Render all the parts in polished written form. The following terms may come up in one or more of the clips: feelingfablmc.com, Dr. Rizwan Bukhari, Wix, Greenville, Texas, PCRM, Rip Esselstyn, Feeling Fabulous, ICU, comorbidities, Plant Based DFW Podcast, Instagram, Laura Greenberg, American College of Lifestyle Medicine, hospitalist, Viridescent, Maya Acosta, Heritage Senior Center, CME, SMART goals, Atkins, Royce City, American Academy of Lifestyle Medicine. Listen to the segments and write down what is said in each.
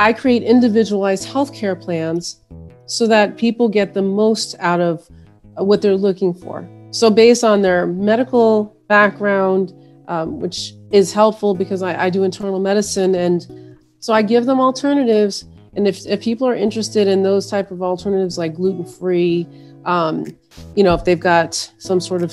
I create individualized healthcare plans so that people get the most out of what they're looking for. So based on their medical background, which is helpful because I do internal medicine, and so I give them alternatives. And if people are interested in those type of alternatives, like gluten-free, if they've got some sort of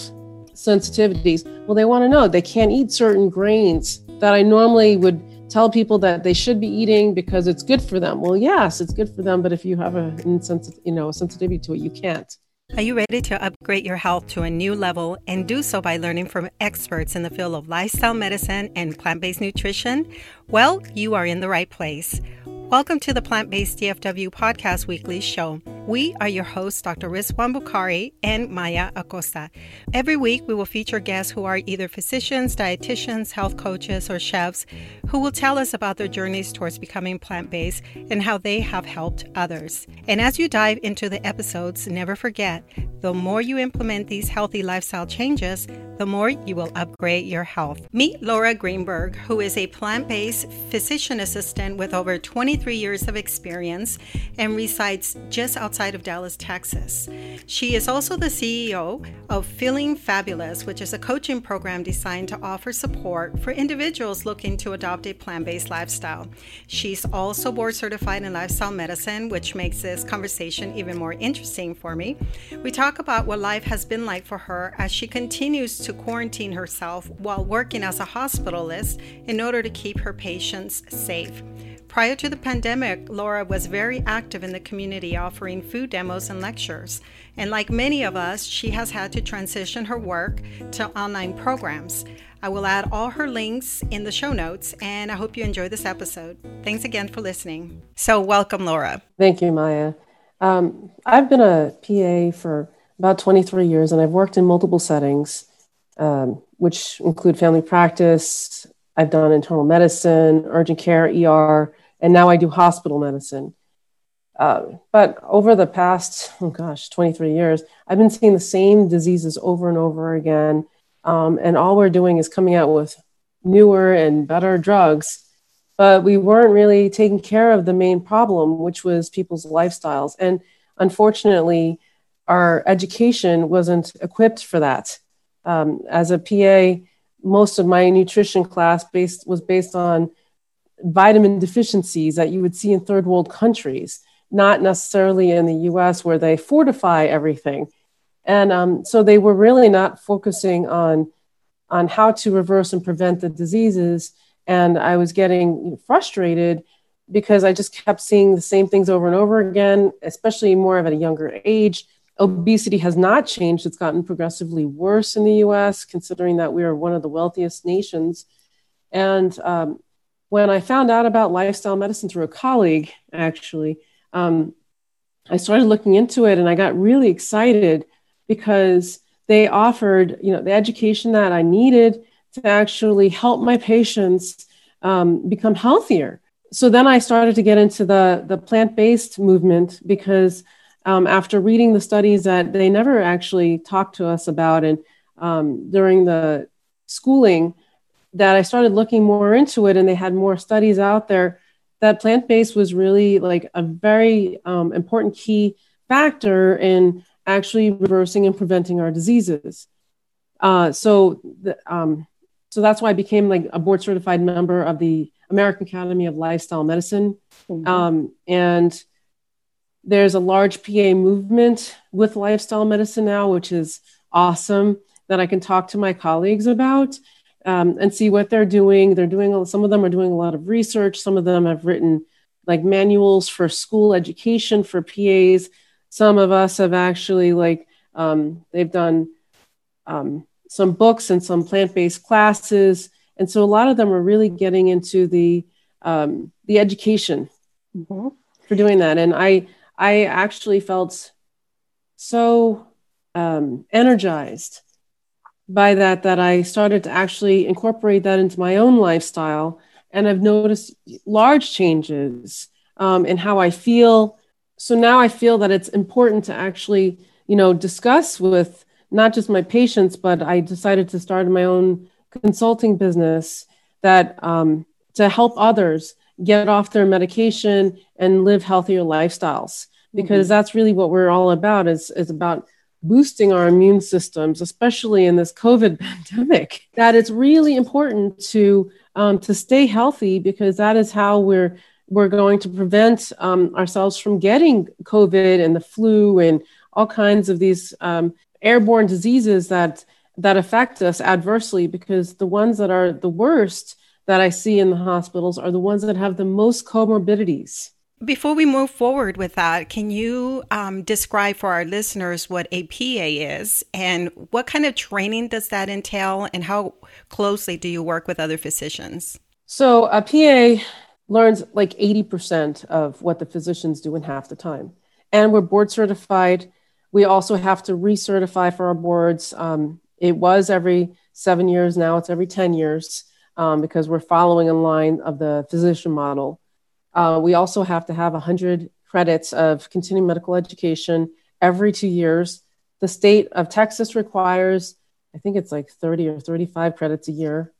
sensitivities, well, they want to know. They can't eat certain grains that I normally would tell people that they should be eating because it's good for them. Well, yes, it's good for them, but if you have a sensitivity to it, you can't. Are you ready to upgrade your health to a new level and do so by learning from experts in the field of lifestyle medicine and plant-based nutrition? Well, you are in the right place. Welcome to the Plant Based DFW Podcast Weekly Show. We are your hosts, Dr. Rizwan Bukhari and Maya Acosta. Every week, we will feature guests who are either physicians, dietitians, health coaches, or chefs who will tell us about their journeys towards becoming plant-based and how they have helped others. And as you dive into the episodes, never forget, the more you implement these healthy lifestyle changes, the more you will upgrade your health. Meet Laura Greenberg, who is a plant-based physician assistant with over 23 years of experience and resides just outside of Dallas, Texas. She is also the CEO of Feeling Fabulous, which is a coaching program designed to offer support for individuals looking to adopt a plant-based lifestyle. She's also board certified in lifestyle medicine, which makes this conversation even more interesting for me. We talk about what life has been like for her as she continues to quarantine herself while working as a hospitalist in order to keep her patients safe. Prior to the pandemic, Laura was very active in the community, offering food demos and lectures. And like many of us, she has had to transition her work to online programs. I will add all her links in the show notes, and I hope you enjoy this episode. Thanks again for listening. So welcome, Laura. Thank you, Maya. I've been a PA for about 23 years, and I've worked in multiple settings, which include family practice. I've done internal medicine, urgent care, ER, and now I do hospital medicine. But over the past, 23 years, I've been seeing the same diseases over and over again. And all we're doing is coming out with newer and better drugs. But we weren't really taking care of the main problem, which was people's lifestyles. And unfortunately, our education wasn't equipped for that. As a PA, most of my nutrition class was based on vitamin deficiencies that you would see in third world countries, not necessarily in the US where they fortify everything. And so they were really not focusing on how to reverse and prevent the diseases. And I was getting frustrated because I just kept seeing the same things over and over again, especially more of at a younger age. Obesity has not changed. It's gotten progressively worse in the US, considering that we are one of the wealthiest nations. And when I found out about lifestyle medicine through a colleague, actually, I started looking into it, and I got really excited because they offered, the education that I needed to actually help my patients become healthier. So then I started to get into the plant-based movement because after reading the studies that they never actually talked to us about, and during the schooling, that I started looking more into it, and they had more studies out there that plant-based was really like a very important key factor in actually reversing and preventing our diseases. So that's why I became like a board certified member of the American Academy of Lifestyle Medicine. Mm-hmm. And there's a large PA movement with lifestyle medicine now, which is awesome, that I can talk to my colleagues about and see what they're doing. Some of them are doing a lot of research. Some of them have written like manuals for school education for PAs. Some of us have actually they've done some books and some plant-based classes. And so a lot of them are really getting into the education mm-hmm. for doing that. And I actually felt so energized by that I started to actually incorporate that into my own lifestyle. And I've noticed large changes in how I feel. So now I feel that it's important to actually, discuss with not just my patients, but I decided to start my own consulting business that to help others get off their medication and live healthier lifestyles, because that's really what we're all about, is about boosting our immune systems, especially in this COVID pandemic, that it's really important to stay healthy, because that is how we're going to prevent ourselves from getting COVID and the flu and all kinds of these airborne diseases that affect us adversely, because the ones that are the worst that I see in the hospitals are the ones that have the most comorbidities. Before we move forward with that, can you describe for our listeners what a PA is, and what kind of training does that entail, and how closely do you work with other physicians? So a PA learns like 80% of what the physicians do in half the time. And we're board certified. We also have to recertify for our boards. It was every 7 years. Now it's every 10 years because we're following a line of the physician model. We also have to have 100 credits of continuing medical education every 2 years. The state of Texas requires, I think it's like 30 or 35 credits a year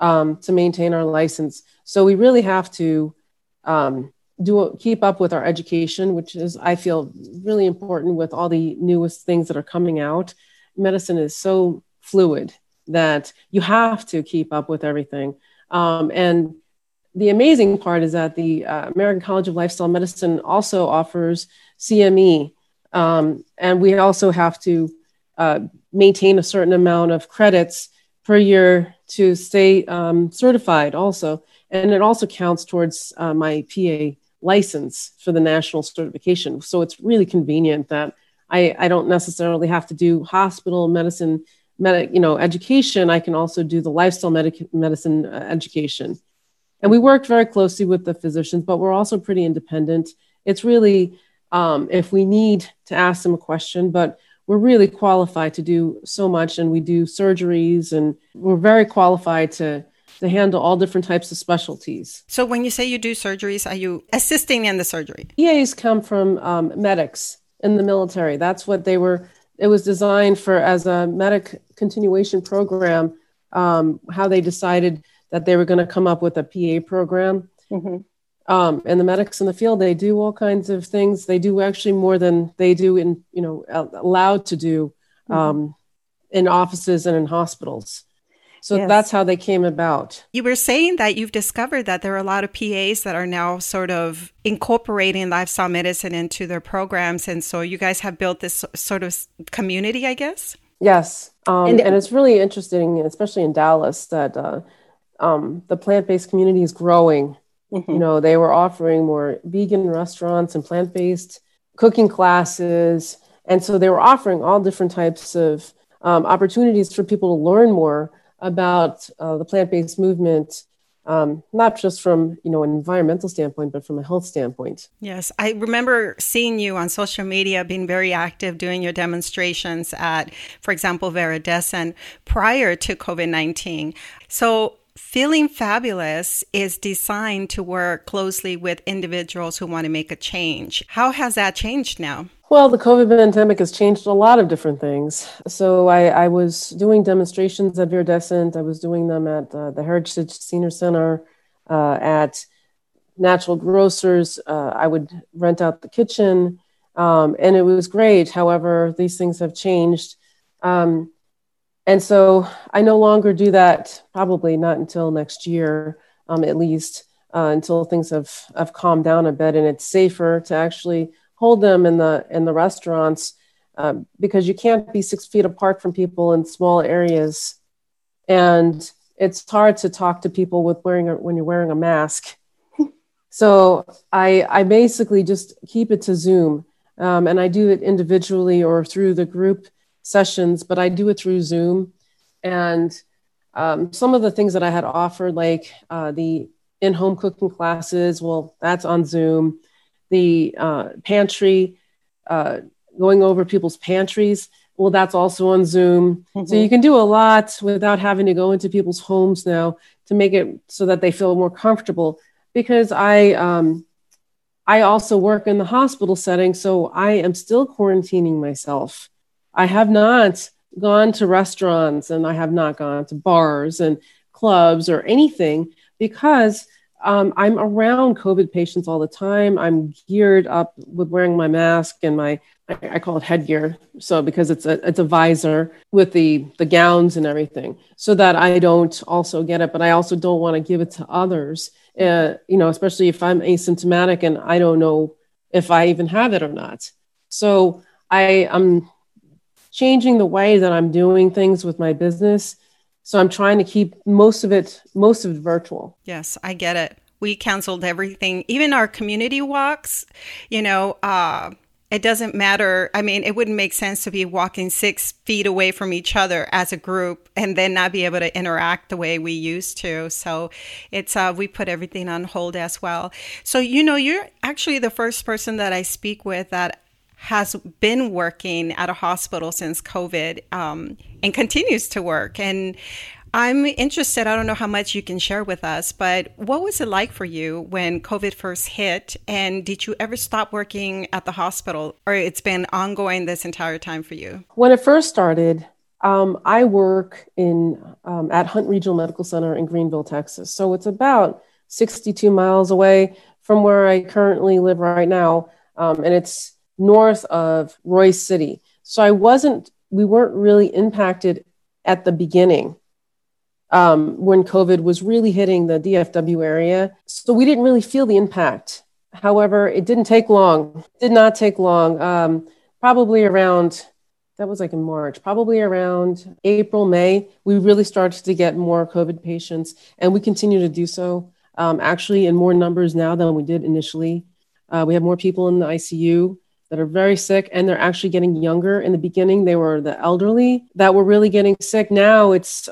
to maintain our license. So we really have to keep up with our education, which is, I feel, really important with all the newest things that are coming out. Medicine is so fluid that you have to keep up with everything. And the amazing part is that the American College of Lifestyle Medicine also offers CME. And we also have to maintain a certain amount of credits per year to stay certified also. And it also counts towards my PA license for the national certification. So it's really convenient that I don't necessarily have to do hospital medicine, education. I can also do the lifestyle medicine education. And we work very closely with the physicians, but we're also pretty independent. It's really if we need to ask them a question, but we're really qualified to do so much. And we do surgeries, and we're very qualified to handle all different types of specialties. So when you say you do surgeries, are you assisting in the surgery? PAs come from medics in the military. That's what they were. It was designed for as a medic continuation program, how they decided that they were going to come up with a PA program. And the medics in the field, they do all kinds of things. They do actually more than they do in, allowed to do in offices and in hospitals. So that's how they came about. You were saying that you've discovered that there are a lot of PAs that are now sort of incorporating lifestyle medicine into their programs. And so you guys have built this sort of community, I guess? Yes. And it's really interesting, especially in Dallas, that the plant-based community is growing. They were offering more vegan restaurants and plant-based cooking classes. And so they were offering all different types of opportunities for people to learn more about the plant-based movement, not just from an environmental standpoint, but from a health standpoint. Yes, I remember seeing you on social media being very active, doing your demonstrations at, for example, Viridescent prior to COVID-19. So Feeling Fabulous is designed to work closely with individuals who want to make a change. How has that changed now? Well, the COVID pandemic has changed a lot of different things. So I was doing demonstrations at Viridescent. I was doing them at the Heritage Senior Center, at Natural Grocers. I would rent out the kitchen, and it was great. However, these things have changed. And so I no longer do that, probably not until next year, at least, until things have calmed down a bit, and it's safer to actually hold them in the restaurants, because you can't be 6 feet apart from people in small areas. And it's hard to talk to people when you're wearing a mask. So I basically just keep it to Zoom, and I do it individually or through the group sessions, but I do it through Zoom. And some of the things that I had offered, like the in-home cooking classes, well, that's on Zoom. The pantry, going over people's pantries, well, that's also on Zoom. So you can do a lot without having to go into people's homes now to make it so that they feel more comfortable. Because I also work in the hospital setting, so I am still quarantining myself. I have not gone to restaurants, and I have not gone to bars and clubs or anything, because I'm around COVID patients all the time. I'm geared up with wearing my mask and my, I call it headgear. So because it's a visor with the gowns and everything so that I don't also get it, but I also don't want to give it to others, especially if I'm asymptomatic and I don't know if I even have it or not. So I'm changing the way that I'm doing things with my business. So I'm trying to keep most of it virtual. Yes, I get it. We canceled everything, even our community walks, it doesn't matter. I mean, it wouldn't make sense to be walking 6 feet away from each other as a group and then not be able to interact the way we used to. So it's we put everything on hold as well. So, you're actually the first person that I speak with that has been working at a hospital since COVID and continues to work. And I'm interested, I don't know how much you can share with us, but what was it like for you when COVID first hit? And did you ever stop working at the hospital, or it's been ongoing this entire time for you? When it first started, I work at Hunt Regional Medical Center in Greenville, Texas. So it's about 62 miles away from where I currently live right now. And it's north of Royce City. So we weren't really impacted at the beginning. When COVID was really hitting the DFW area. So we didn't really feel the impact. However, it did not take long. Probably around April, May, we really started to get more COVID patients, and we continue to do so, actually in more numbers now than we did initially. We have more people in the ICU that are very sick, and they're actually getting younger. In the beginning, they were the elderly that were really getting sick. Now it's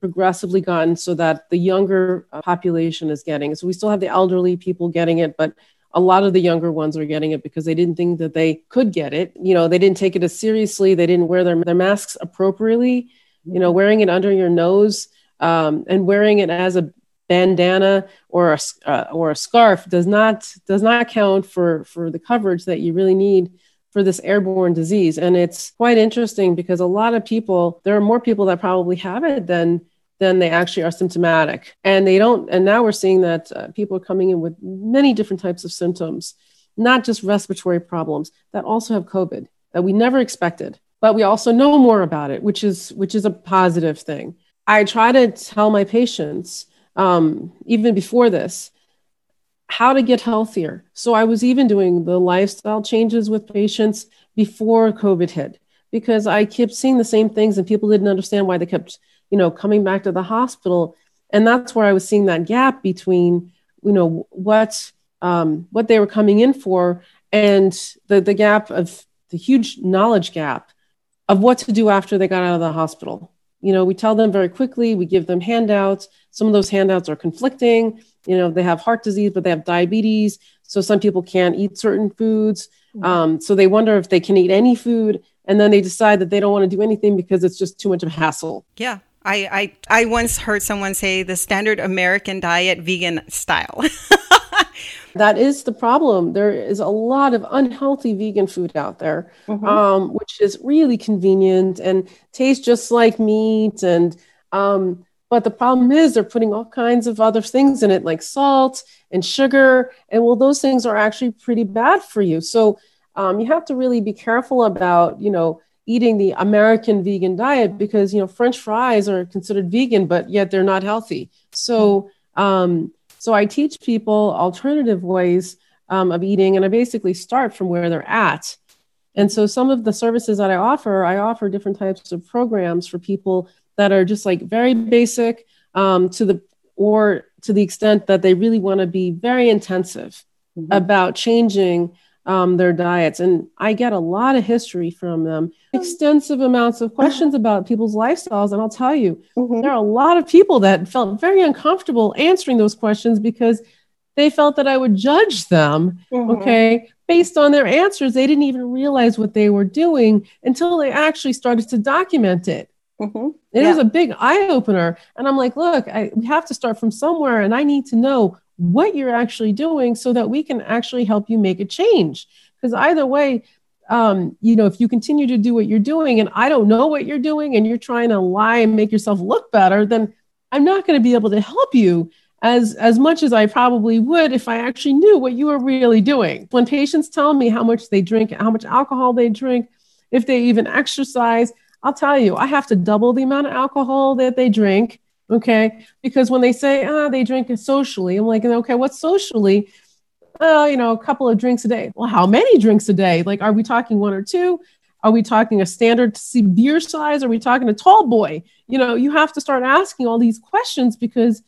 progressively gotten so that the younger population is getting it. So we still have the elderly people getting it, but a lot of the younger ones are getting it because they didn't think that they could get it. They didn't take it as seriously. They didn't wear their masks appropriately. Wearing it under your nose and wearing it as a bandana or a scarf does not count for the coverage that you really need for this airborne disease. And it's quite interesting because a lot of people, there are more people that probably have it than they actually are symptomatic. And they don't. And now we're seeing that people are coming in with many different types of symptoms, not just respiratory problems, that also have COVID that we never expected. But we also know more about it, which is a positive thing. I try to tell my patients, even before this, how to get healthier. So I was even doing the lifestyle changes with patients before COVID hit, because I kept seeing the same things and people didn't understand why they kept, coming back to the hospital. And that's where I was seeing that gap between, what they were coming in for and the gap of the huge knowledge gap of what to do after they got out of the hospital. We tell them very quickly, we give them handouts. Some of those handouts are conflicting. They have heart disease, but they have diabetes. So some people can't eat certain foods. So they wonder if they can eat any food. And then they decide that they don't want to do anything because it's just too much of a hassle. Yeah. I once heard someone say the standard American diet, vegan style. That is the problem. There is a lot of unhealthy vegan food out there, which is really convenient and tastes just like meat. And but the problem is they're putting all kinds of other things in it, like salt and sugar. And well, those things are actually pretty bad for you. So you have to really be careful about, eating the American vegan diet because, French fries are considered vegan, but yet they're not healthy. So So I teach people alternative ways of eating, and I basically start from where they're at. And so some of the services that I offer different types of programs for people that are just like very basic to the extent that they really want to be very intensive about changing their diets. And I get a lot of history from them, extensive amounts of questions about people's lifestyles. And I'll tell you, there are a lot of people that felt very uncomfortable answering those questions because they felt that I would judge them. Okay. Based on their answers, they didn't even realize what they were doing until they actually started to document it. It was a big eye opener. And I'm like, look, we have to start from somewhere, and I need to know what you're actually doing so that we can actually help you make a change. Because either way, if you continue to do what you're doing and I don't know what you're doing and you're trying to lie and make yourself look better, then I'm not going to be able to help you as much as I probably would if I actually knew what you were really doing. When patients tell me how much they drink, how much alcohol they drink, if they even exercise, I'll tell you, I have to double the amount of alcohol that they drink, okay? Because when they say, they drink it socially, I'm like, okay, what's socially? A couple of drinks a day. Well, how many drinks a day? Like, are we talking one or two? Are we talking a standard beer size? Are we talking a tall boy? You have to start asking all these questions because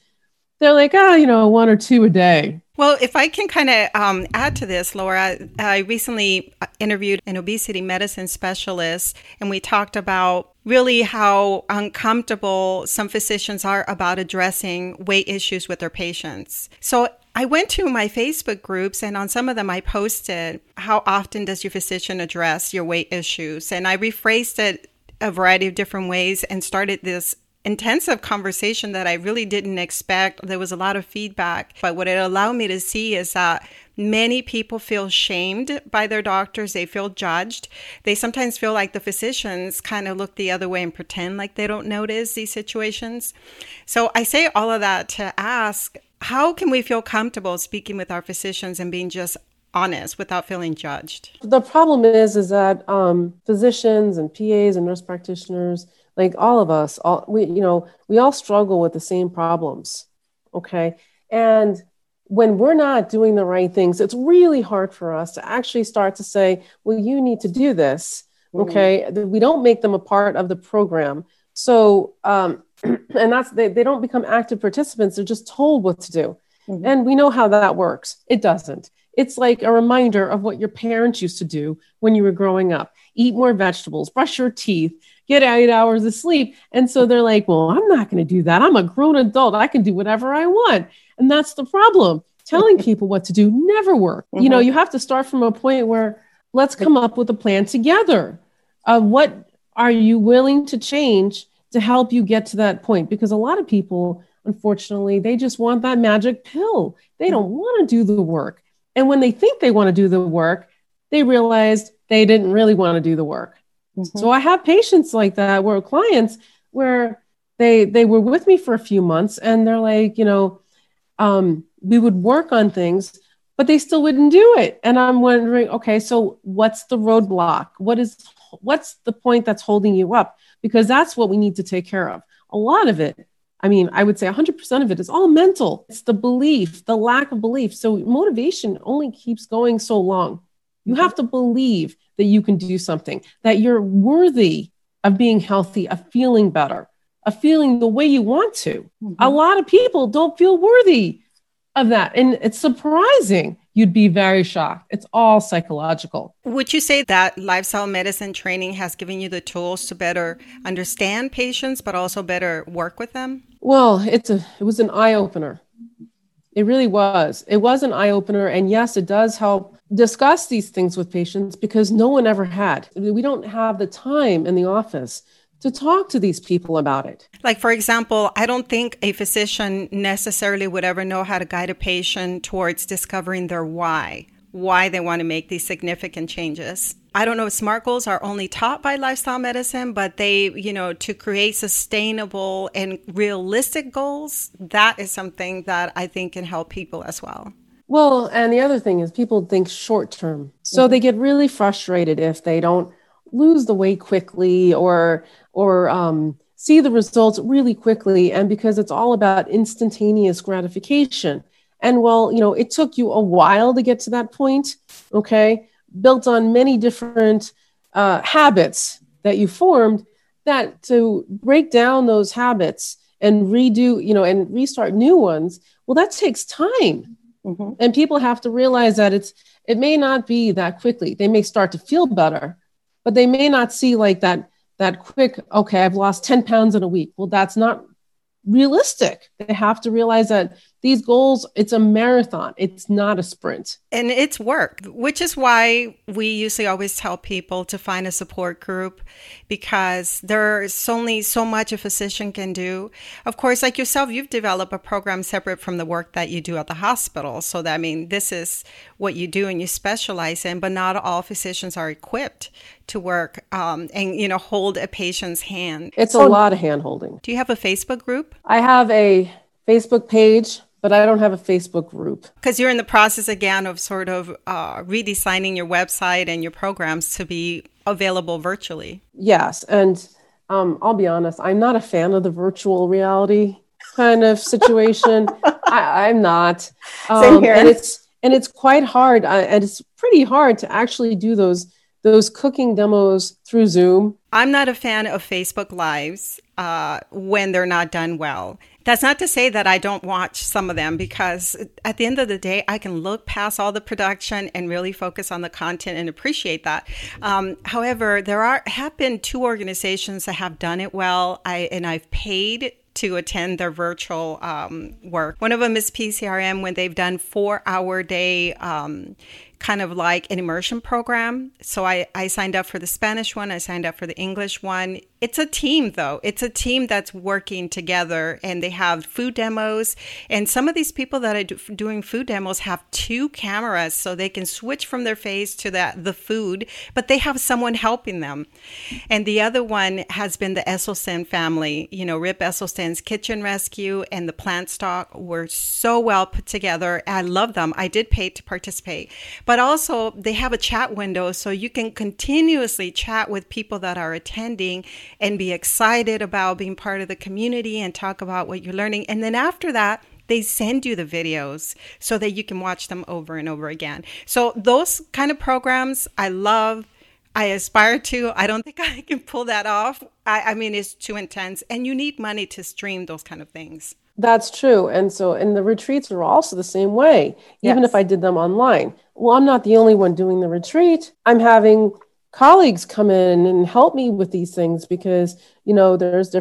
they're like, one or two a day. Well, if I can kind of add to this, Laura, I recently interviewed an obesity medicine specialist, and we talked about really how uncomfortable some physicians are about addressing weight issues with their patients. So I went to my Facebook groups, and on some of them I posted, how often does your physician address your weight issues? And I rephrased it a variety of different ways and started this intensive conversation that I really didn't expect. There was a lot of feedback, but what it allowed me to see is that many people feel shamed by their doctors. They feel judged. They sometimes feel like the physicians kind of look the other way and pretend like they don't notice these situations. So I say all of that to ask, how can we feel comfortable speaking with our physicians and being just honest without feeling judged? The problem is that physicians and PAs and nurse practitioners, like all of us, we all struggle with the same problems, okay? And when we're not doing the right things, it's really hard for us to actually start to say, well, you need to do this, okay? Mm-hmm. We don't make them a part of the program. So, and they don't become active participants. They're just told what to do. Mm-hmm. And we know how that works. It doesn't. It's like a reminder of what your parents used to do when you were growing up. Eat more vegetables, brush your teeth, get 8 hours of sleep. And so they're like, well, I'm not going to do that. I'm a grown adult. I can do whatever I want. And that's the problem. Telling people what to do never works. Mm-hmm. You have to start from a point where let's come up with a plan together of what are you willing to change to help you get to that point? Because a lot of people, unfortunately, they just want that magic pill. They don't want to do the work. And when they think they want to do the work, they realized they didn't really want to do the work. Mm-hmm. So I have patients like that where clients where they were with me for a few months and they're like, we would work on things, but they still wouldn't do it. And I'm wondering, okay, so what's the roadblock? What's the point that's holding you up? Because that's what we need to take care of. A lot of it, I would say 100% of it is all mental. It's the belief, the lack of belief. So motivation only keeps going so long. You have to believe that you can do something, that you're worthy of being healthy, of feeling better, of feeling the way you want to. Mm-hmm. A lot of people don't feel worthy of that. And it's surprising. You'd be very shocked. It's all psychological. Would you say that lifestyle medicine training has given you the tools to better understand patients, but also better work with them? Well, it was an eye-opener. It really was. It was an eye-opener. And yes, it does help discuss these things with patients because no one ever had. We don't have the time in the office to talk to these people about it. Like, for example, I don't think a physician necessarily would ever know how to guide a patient towards discovering their why they want to make these significant changes. I don't know if SMART goals are only taught by lifestyle medicine, but they, to create sustainable and realistic goals, that is something that I think can help people as well. Well, and the other thing is people think short term. So they get really frustrated if they don't lose the weight quickly or see the results really quickly. And because it's all about instantaneous gratification. And well, it took you a while to get to that point, okay? Built on many different habits that you formed, that to break down those habits and redo, and restart new ones, well, that takes time. Mm-hmm. And people have to realize that it may not be that quickly. They may start to feel better, but they may not see like that quick, okay, I've lost 10 pounds in a week. Well, that's not realistic. They have to realize that these goals, it's a marathon. It's not a sprint. And it's work, which is why we usually always tell people to find a support group because there's only so much a physician can do. Of course, like yourself, you've developed a program separate from the work that you do at the hospital. So that, this is what you do and you specialize in, but not all physicians are equipped to work and hold a patient's hand. It's a lot of hand holding. Do you have a Facebook group? I have a Facebook page, but I don't have a Facebook group. Because you're in the process again of sort of redesigning your website and your programs to be available virtually. Yes. And I'll be honest, I'm not a fan of the virtual reality kind of situation. I'm not. Same here. And it's quite hard. And it's pretty hard to actually do those cooking demos through Zoom. I'm not a fan of Facebook Lives when they're not done well. That's not to say that I don't watch some of them, because at the end of the day, I can look past all the production and really focus on the content and appreciate that. However, there have been two organizations that have done it well, and I've paid to attend their virtual work. One of them is PCRM, when they've done 4-hour day kind of like an immersion program. So I signed up for the Spanish one. I signed up for the English one. It's a team, though. It's a team that's working together, and they have food demos. And some of these people that are doing food demos have 2 cameras, so they can switch from their face to the food, but they have someone helping them. And the other one has been the Esselstyn family. You know, Rip Esselstyn's Kitchen Rescue and the Plant Stock were so well put together. I love them. I did pay to participate. But also, they have a chat window, so you can continuously chat with people that are attending and be excited about being part of the community and talk about what you're learning. And then after that, they send you the videos so that you can watch them over and over again. So those kind of programs I love. I aspire to. I don't think I can pull that off. I mean, it's too intense. And you need money to stream those kind of things. That's true. And the retreats are also the same way, even if I did them online. Well, I'm not the only one doing the retreat. I'm having colleagues come in and help me with these things because, you know, there's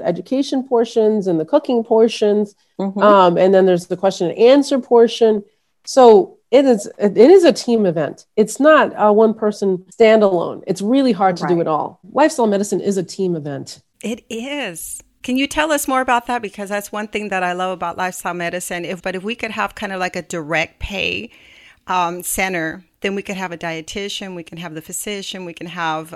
education portions and the cooking portions. Mm-hmm. And then there's the question and answer portion. So it is a team event. It's not a one person standalone. It's really hard to do it all. Lifestyle medicine is a team event. It is. Can you tell us more about that? Because that's one thing that I love about lifestyle medicine. But if we could have kind of like a direct pay center, then we could have a dietitian, we can have the physician, we can have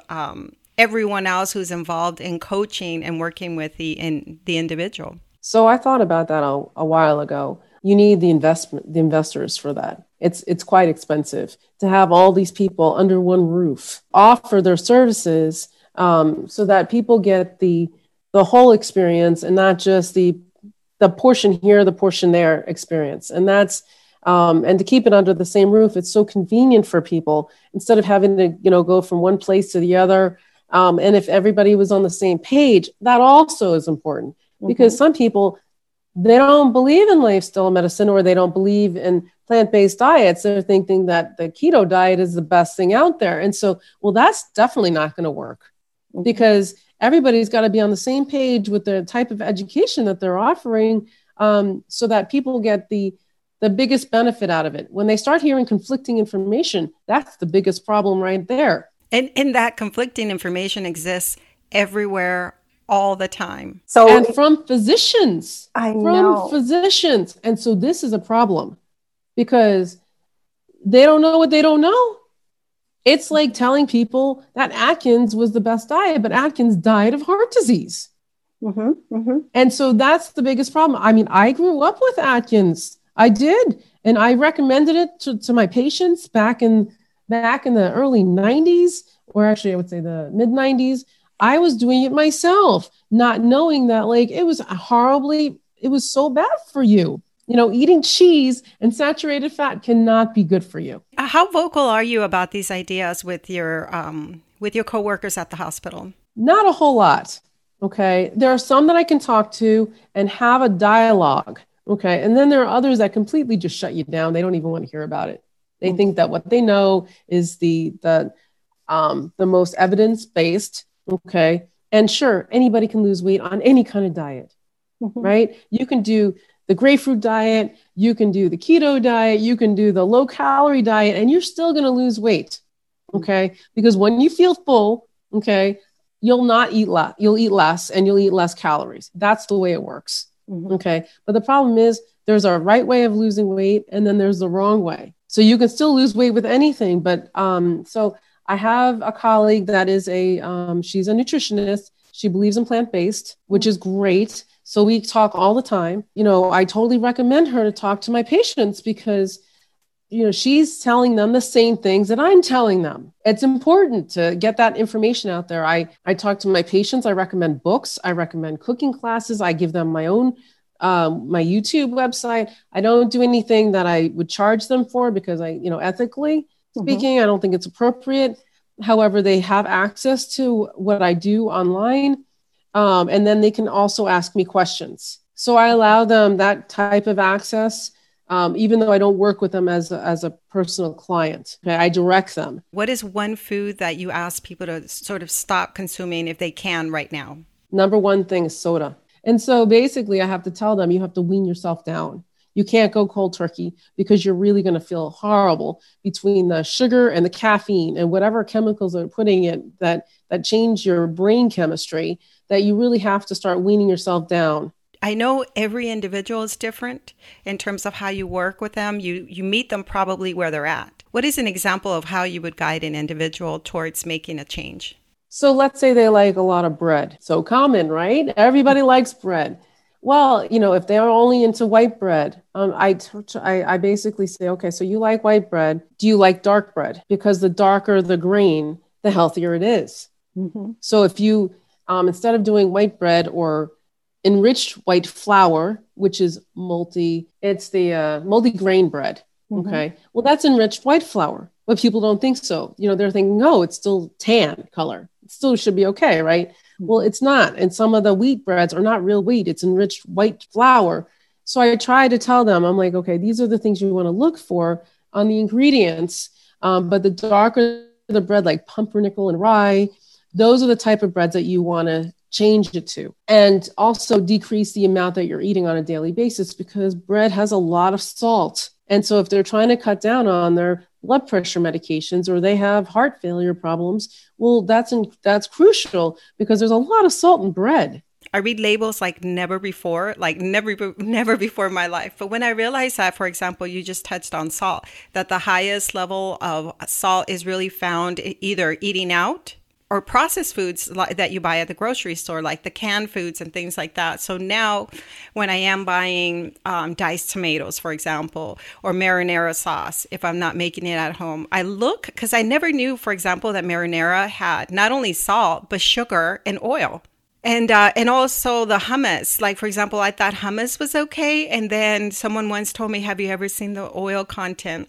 everyone else who's involved in coaching and working with the individual. So I thought about that a while ago. You need the investors for that. It's quite expensive to have all these people under one roof, offer their services so that people get the whole experience and not just the portion here, the portion there experience. And that's, and to keep it under the same roof, it's so convenient for people instead of having to, you know, go from one place to the other. And if everybody was on the same page, that also is important because some people, they don't believe in lifestyle medicine or they don't believe in plant-based diets. They're thinking that the keto diet is the best thing out there. And so, well, that's definitely not going to work because everybody's got to be on the same page with the type of education that they're offering so that people get the biggest benefit out of it. When they start hearing conflicting information, that's the biggest problem right there. And that conflicting information exists everywhere all the time. And from physicians. I know. And so this is a problem because they don't know what they don't know. It's like telling people that Atkins was the best diet, but Atkins died of heart disease. Mm-hmm, mm-hmm. And so that's the biggest problem. I mean, I grew up with Atkins. I did. And I recommended it to my patients back in the early 90s, or actually I would say the mid 90s. I was doing it myself, not knowing that like it was so bad for you. You know, eating cheese and saturated fat cannot be good for you. How vocal are you about these ideas with your coworkers at the hospital? Not a whole lot. Okay. There are some that I can talk to and have a dialogue. Okay. And then there are others that completely just shut you down. They don't even want to hear about it. They think that what they know is the most evidence-based. Okay. And sure, anybody can lose weight on any kind of diet, right? You can do the grapefruit diet, you can do the keto diet, you can do the low calorie diet, and you're still going to lose weight. Okay. Because when you feel full, okay, you'll not eat less, you'll eat less and you'll eat less calories. That's the way it works. Okay. But the problem is there's a right way of losing weight and then there's the wrong way. So you can still lose weight with anything. But so I have a colleague that is she's a nutritionist. She believes in plant-based, which is great. So we talk all the time. You know, I totally recommend her to talk to my patients because, you know, she's telling them the same things that I'm telling them. It's important to get that information out there. I talk to my patients. I recommend books. I recommend cooking classes. I give them my own, my YouTube website. I don't do anything that I would charge them for because I, you know, ethically speaking, I don't think it's appropriate. However, they have access to what I do online. And then they can also ask me questions. So I allow them that type of access. Even though I don't work with them as a personal client, okay, I direct them. What is one food that you ask people to sort of stop consuming if they can right now? Number one thing is soda. And so basically I have to tell them, you have to wean yourself down. You can't go cold turkey because you're really going to feel horrible between the sugar and the caffeine and whatever chemicals they're putting in that change your brain chemistry, that you really have to start weaning yourself down. I know every individual is different in terms of how you work with them. You meet them probably where they're at. What is an example of how you would guide an individual towards making a change? So let's say they like a lot of bread. So common, right? Everybody likes bread. Well, you know, if they are only into white bread, I basically say, okay, so you like white bread. Do you like dark bread? Because the darker the grain, the healthier it is. Mm-hmm. So if you, instead of doing white bread or enriched white flour, which is multi-grain bread. Mm-hmm. Okay. Well, that's enriched white flour, but people don't think so. You know, they're thinking, no, it's still tan color. It still should be okay. Right. Well, it's not. And some of the wheat breads are not real wheat. It's enriched white flour. So I try to tell them, I'm like, okay, these are the things you want to look for on the ingredients. But the darker the bread, like pumpernickel and rye, those are the type of breads that you want to change it to, and also decrease the amount that you're eating on a daily basis because bread has a lot of salt. And so if they're trying to cut down on their blood pressure medications or they have heart failure problems, well, that's crucial because there's a lot of salt in bread. I read labels like never before in my life. But when I realized that, for example, you just touched on salt, that the highest level of salt is really found either eating out or processed foods that you buy at the grocery store, like the canned foods and things like that. So now when I am buying diced tomatoes, for example, or marinara sauce, if I'm not making it at home, I look, because I never knew, for example, that marinara had not only salt, but sugar and oil. And also the hummus, like, for example, I thought hummus was okay. And then someone once told me, have you ever seen the oil content?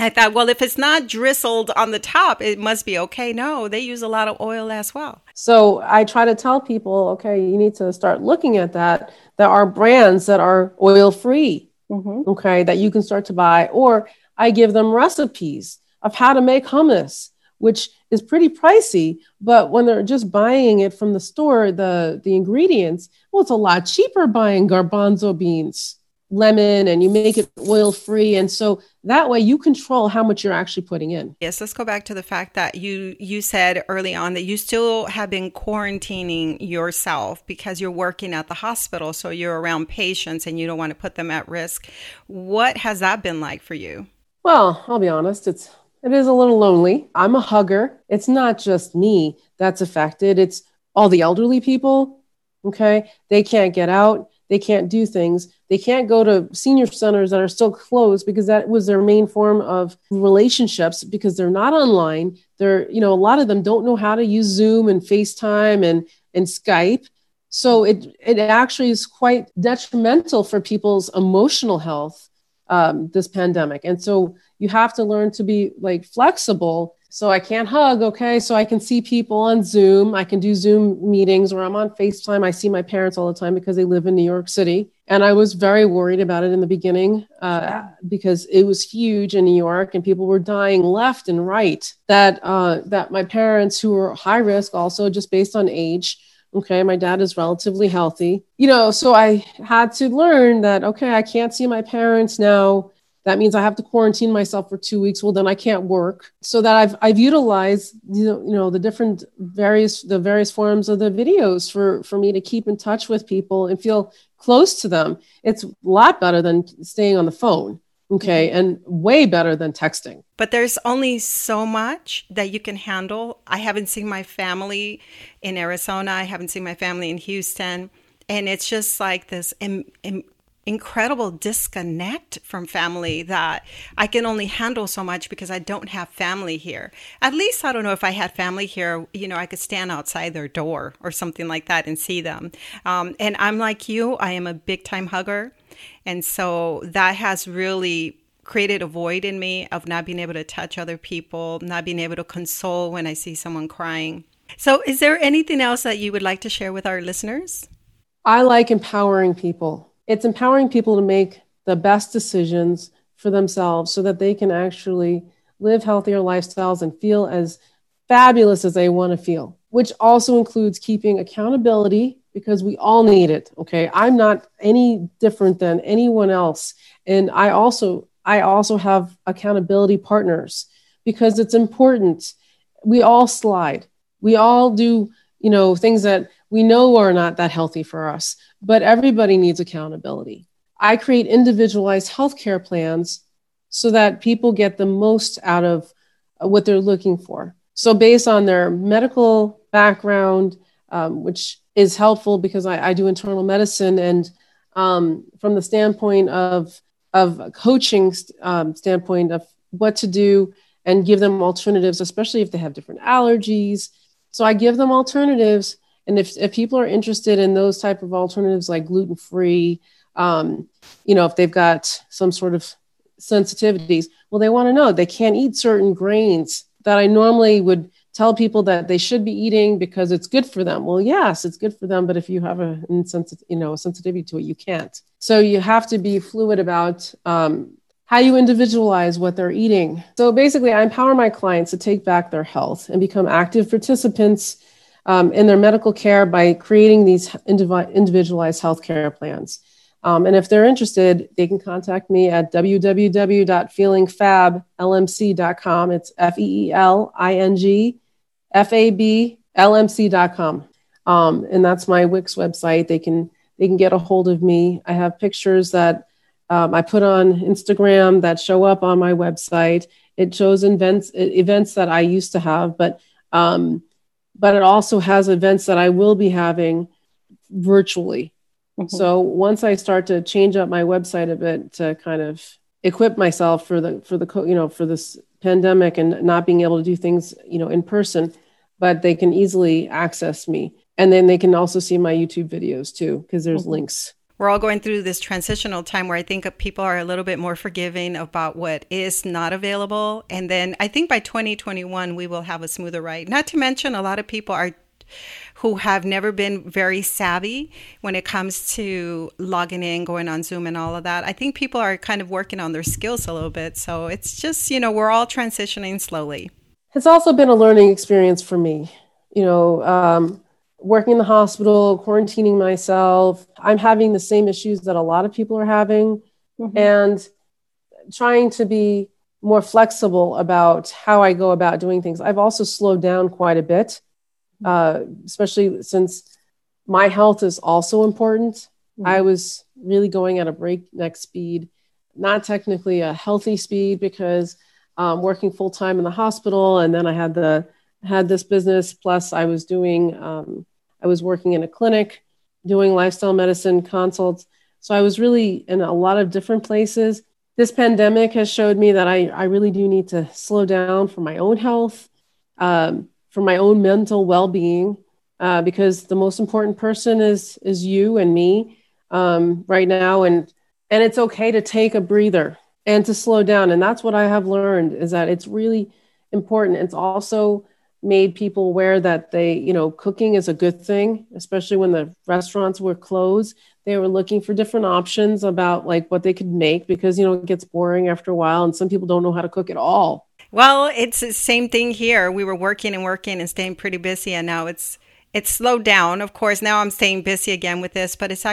I thought, well, if it's not drizzled on the top, it must be okay. No, they use a lot of oil as well. So I try to tell people, okay, you need to start looking at that. There are brands that are oil-free, okay, that you can start to buy. Or I give them recipes of how to make hummus, which is pretty pricey. But when they're just buying it from the store, the ingredients, well, it's a lot cheaper buying garbanzo beans, lemon, and you make it oil free. And so that way you control how much you're actually putting in. Yes. Let's go back to the fact that you said early on that you still have been quarantining yourself because you're working at the hospital. So you're around patients and you don't want to put them at risk. What has that been like for you? Well, I'll be honest. It is a little lonely. I'm a hugger. It's not just me that's affected. It's all the elderly people. Okay. They can't get out. They can't do things. They can't go to senior centers that are still closed because that was their main form of relationships because they're not online. They're, you know, a lot of them don't know how to use Zoom and FaceTime and Skype. So it actually is quite detrimental for people's emotional health, this pandemic. And so you have to learn to be like flexible. So I can't hug. Okay. So I can see people on Zoom. I can do Zoom meetings where I'm on FaceTime. I see my parents all the time because they live in New York City. And I was very worried about it in the beginning because it was huge in New York and people were dying left and right. That my parents, who were high risk also just based on age. Okay. My dad is relatively healthy, you know, so I had to learn that, okay, I can't see my parents now. That means I have to quarantine myself for 2 weeks. Well, then I can't work. So that I've utilized, you know, the various forms of the videos for me to keep in touch with people and feel close to them. It's a lot better than staying on the phone. Okay. And way better than texting. But there's only so much that you can handle. I haven't seen my family in Arizona. I haven't seen my family in Houston. And it's just like this incredible disconnect from family that I can only handle so much because I don't have family here. At least, I don't know, if I had family here, you know, I could stand outside their door or something like that and see them. And I'm like you, I am a big time hugger. And so that has really created a void in me of not being able to touch other people, not being able to console when I see someone crying. So is there anything else that you would like to share with our listeners? I like empowering people. It's empowering people to make the best decisions for themselves so that they can actually live healthier lifestyles and feel as fabulous as they want to feel, which also includes keeping accountability because we all need it. Okay. I'm not any different than anyone else. And I also have accountability partners because it's important. We all slide. We all do, you know, things that we know are not that healthy for us, but everybody needs accountability. I create individualized healthcare plans so that people get the most out of what they're looking for. So based on their medical background, which is helpful because I do internal medicine, and from the standpoint of coaching standpoint of what to do and give them alternatives, especially if they have different allergies. So I give them alternatives. And if people are interested in those type of alternatives, like gluten-free, you know, if they've got some sort of sensitivities, well, they want to know they can't eat certain grains that I normally would tell people that they should be eating because it's good for them. Well, yes, it's good for them. But if you have a sensitivity to it, you can't. So you have to be fluid about how you individualize what they're eating. So basically, I empower my clients to take back their health and become active participants in their medical care by creating these individualized healthcare plans. And if they're interested, they can contact me at www.feelingfablmc.com. It's feelingfablmc.com. And that's my Wix website. They can get a hold of me. I have pictures that I put on Instagram that show up on my website. It shows events that I used to have, but it also has events that I will be having virtually. Mm-hmm. So once I start to change up my website a bit to kind of equip myself for this pandemic and not being able to do things, you know, in person, but they can easily access me. And then they can also see my YouTube videos too, because there's mm-hmm. links. We're all going through this transitional time where I think people are a little bit more forgiving about what is not available. And then I think by 2021, we will have a smoother ride. Not to mention a lot of people who have never been very savvy when it comes to logging in, going on Zoom and all of that. I think people are kind of working on their skills a little bit. So it's just, you know, we're all transitioning slowly. It's also been a learning experience for me, you know, working in the hospital, quarantining myself. I'm having the same issues that a lot of people are having mm-hmm. and trying to be more flexible about how I go about doing things. I've also slowed down quite a bit, especially since my health is also important. Mm-hmm. I was really going at a breakneck speed, not technically a healthy speed because working full time in the hospital, and then I had this business, plus I was doing, I was working in a clinic, doing lifestyle medicine consults. So I was really in a lot of different places. This pandemic has showed me that I really do need to slow down for my own health, for my own mental well-being, because the most important person is you and me right now. And it's okay to take a breather and to slow down. And that's what I have learned, is that it's really important. It's also made people aware that they, you know, cooking is a good thing, especially when the restaurants were closed. They were looking for different options about like what they could make because, you know, it gets boring after a while and some people don't know how to cook at all. Well, it's the same thing here. We were working and staying pretty busy, and now it's slowed down. Of course, now I'm staying busy again with this, but it's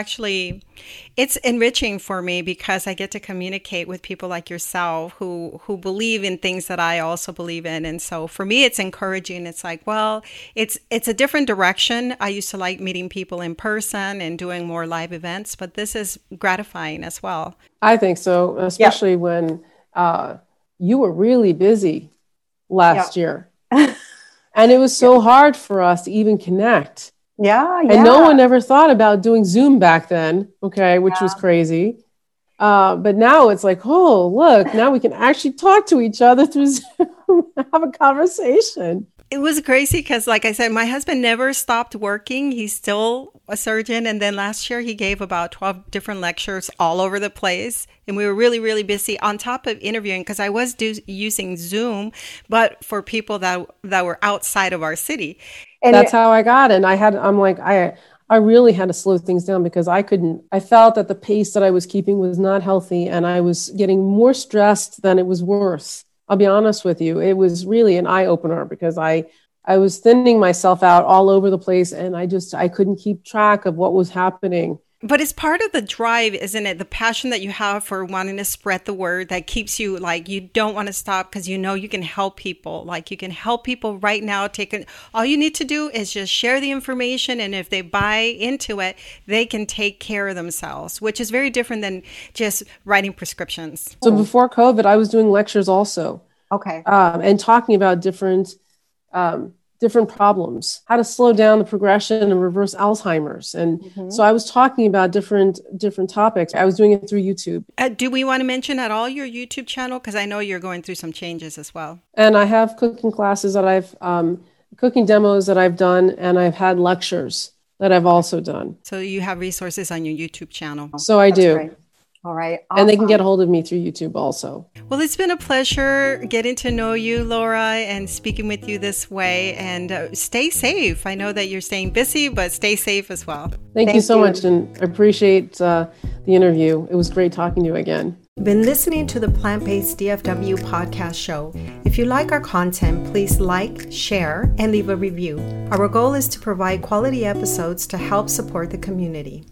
enriching for me because I get to communicate with people like yourself who believe in things that I also believe in. And so for me, it's encouraging. It's like, well, it's a different direction. I used to like meeting people in person and doing more live events, but this is gratifying as well. I think so, especially when you were really busy last year. And it was so hard for us to even connect. Yeah. And no one ever thought about doing Zoom back then. Okay. Which was crazy. But now it's like, oh, look, now we can actually talk to each other through Zoom, have a conversation. It was crazy because, like I said, my husband never stopped working. He's still a surgeon. And then last year, he gave about 12 different lectures all over the place. And we were really, really busy on top of interviewing because I was using Zoom, but for people that were outside of our city. And that's how I got it. And I really had to slow things down because I felt that the pace that I was keeping was not healthy. And I was getting more stressed than it was worth. I'll be honest with you, it was really an eye-opener because I was thinning myself out all over the place and I couldn't keep track of what was happening. But it's part of the drive, isn't it? The passion that you have for wanting to spread the word that keeps you like, you don't want to stop because you know you can help people. Like you can help people right now. All you need to do is just share the information. And if they buy into it, they can take care of themselves, which is very different than just writing prescriptions. So before COVID, I was doing lectures also. Okay. And talking about different problems, how to slow down the progression and reverse Alzheimer's. And so I was talking about different topics. I was doing it through YouTube. Do we want to mention at all your YouTube channel? Because I know you're going through some changes as well. And I have cooking classes that I've, cooking demos that I've done, and I've had lectures that I've also done. So you have resources on your YouTube channel. So I do. Great. All right. Awesome. And they can get a hold of me through YouTube also. Well, it's been a pleasure getting to know you, Laura, and speaking with you this way. And stay safe. I know that you're staying busy, but stay safe as well. Thank you so much. And I appreciate the interview. It was great talking to you again. You've been listening to the Plant Based DFW podcast show. If you like our content, please like, share, and leave a review. Our goal is to provide quality episodes to help support the community.